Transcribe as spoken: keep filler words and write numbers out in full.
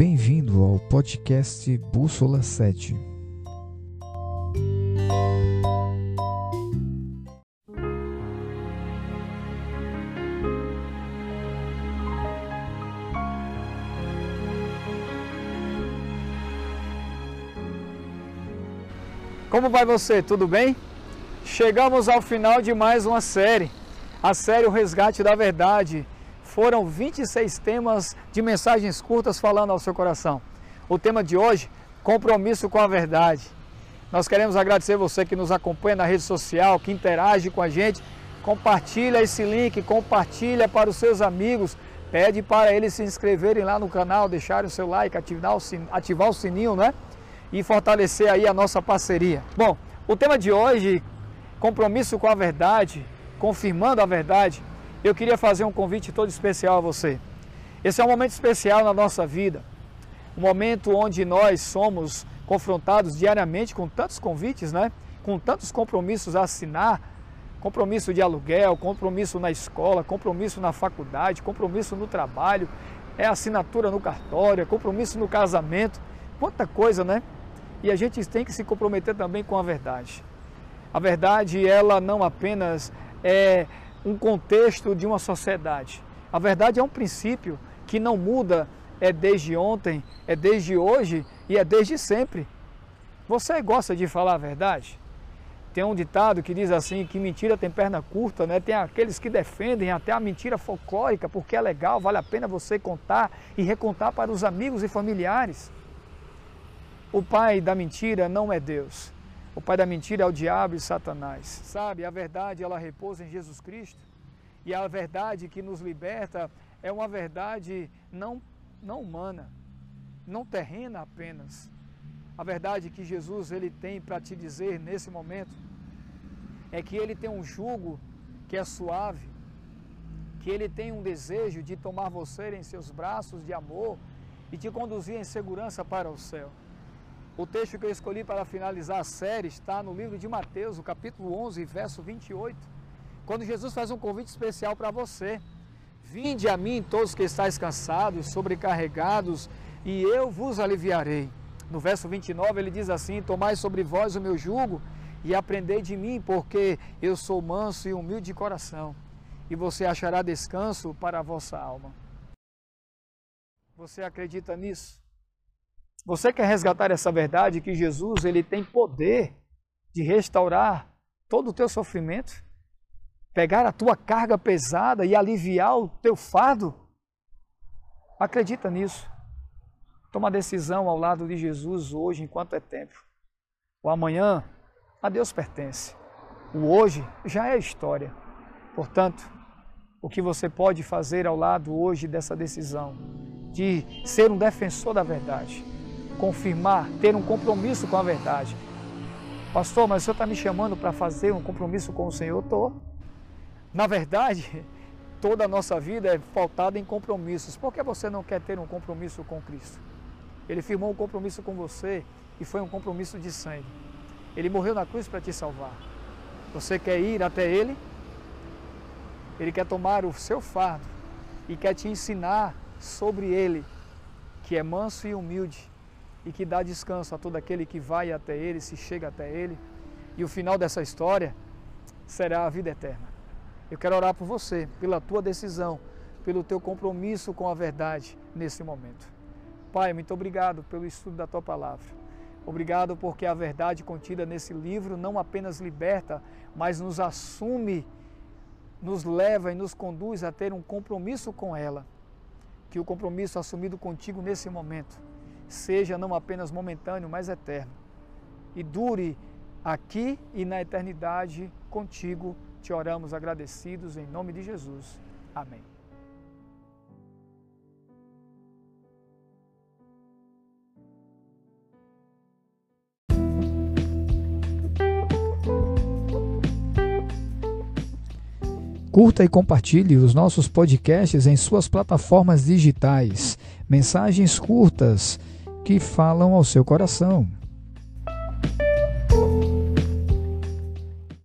Bem-vindo ao podcast Bússola sete. Como vai você? Tudo bem? Chegamos ao final de mais uma série, a série O Resgate da Verdade. Foram vinte e seis temas de mensagens curtas falando ao seu coração. O tema de hoje, compromisso com a verdade. Nós queremos agradecer você que nos acompanha na rede social, que interage com a gente. Compartilha esse link, compartilha para os seus amigos. Pede para eles se inscreverem lá no canal, deixarem o seu like, ativar o sininho, ativar o sininho, né? E fortalecer aí a nossa parceria. Bom, o tema de hoje, compromisso com a verdade, confirmando a verdade. Eu queria fazer um convite todo especial a você. Esse é um momento especial na nossa vida, um momento onde nós somos confrontados diariamente com tantos convites, né? Com tantos compromissos a assinar, compromisso de aluguel, compromisso na escola, compromisso na faculdade, compromisso no trabalho, é assinatura no cartório, é compromisso no casamento, quanta coisa, né? E a gente tem que se comprometer também com a verdade. A verdade, ela não apenas é um contexto de uma sociedade. A verdade é um princípio que não muda, é desde ontem, é desde hoje e é desde sempre. Você gosta de falar a verdade? Tem um ditado que diz assim, que mentira tem perna curta, né? Tem aqueles que defendem até a mentira folclórica, porque é legal, vale a pena você contar e recontar para os amigos e familiares. O pai da mentira não é Deus. O pai da mentira é o diabo e Satanás. Sabe, a verdade, ela repousa em Jesus Cristo. E a verdade que nos liberta é uma verdade não, não humana, não terrena apenas. A verdade que Jesus ele tem para te dizer nesse momento é que ele tem um jugo que é suave, que ele tem um desejo de tomar você em seus braços de amor e te conduzir em segurança para o céu. O texto que eu escolhi para finalizar a série está no livro de Mateus, o capítulo onze, verso vinte e oito, quando Jesus faz um convite especial para você. Vinde a mim todos que estáis cansados, sobrecarregados, e eu vos aliviarei. No verso vinte e nove ele diz assim, tomai sobre vós o meu jugo e aprendei de mim, porque eu sou manso e humilde de coração, e você achará descanso para a vossa alma. Você acredita nisso? Você quer resgatar essa verdade que Jesus ele tem poder de restaurar todo o teu sofrimento? Pegar a tua carga pesada e aliviar o teu fardo? Acredita nisso. Toma a decisão ao lado de Jesus hoje enquanto é tempo. O amanhã a Deus pertence. O hoje já é história. Portanto, o que você pode fazer ao lado hoje dessa decisão de ser um defensor da verdade? Confirmar, ter um compromisso com a verdade. Pastor, mas o senhor está me chamando para fazer um compromisso com o Senhor? Estou. Na verdade, toda a nossa vida é pautada em compromissos. Por que você não quer ter um compromisso com Cristo? Ele firmou um compromisso com você e foi um compromisso de sangue. Ele morreu na cruz para te salvar. Você quer ir até Ele? Ele quer tomar o seu fardo e quer te ensinar sobre Ele, que é manso e humilde, e que dá descanso a todo aquele que vai até Ele, se chega até Ele. E o final dessa história será a vida eterna. Eu quero orar por você, pela tua decisão, pelo teu compromisso com a verdade nesse momento. Pai, muito obrigado pelo estudo da tua palavra. Obrigado porque a verdade contida nesse livro não apenas liberta, mas nos assume, nos leva e nos conduz a ter um compromisso com ela. Que o compromisso assumido contigo nesse momento seja não apenas momentâneo, mas eterno. E dure aqui e na eternidade contigo. Te oramos agradecidos em nome de Jesus. Amém. Curta e compartilhe os nossos podcasts em suas plataformas digitais. Mensagens curtas que falam ao seu coração.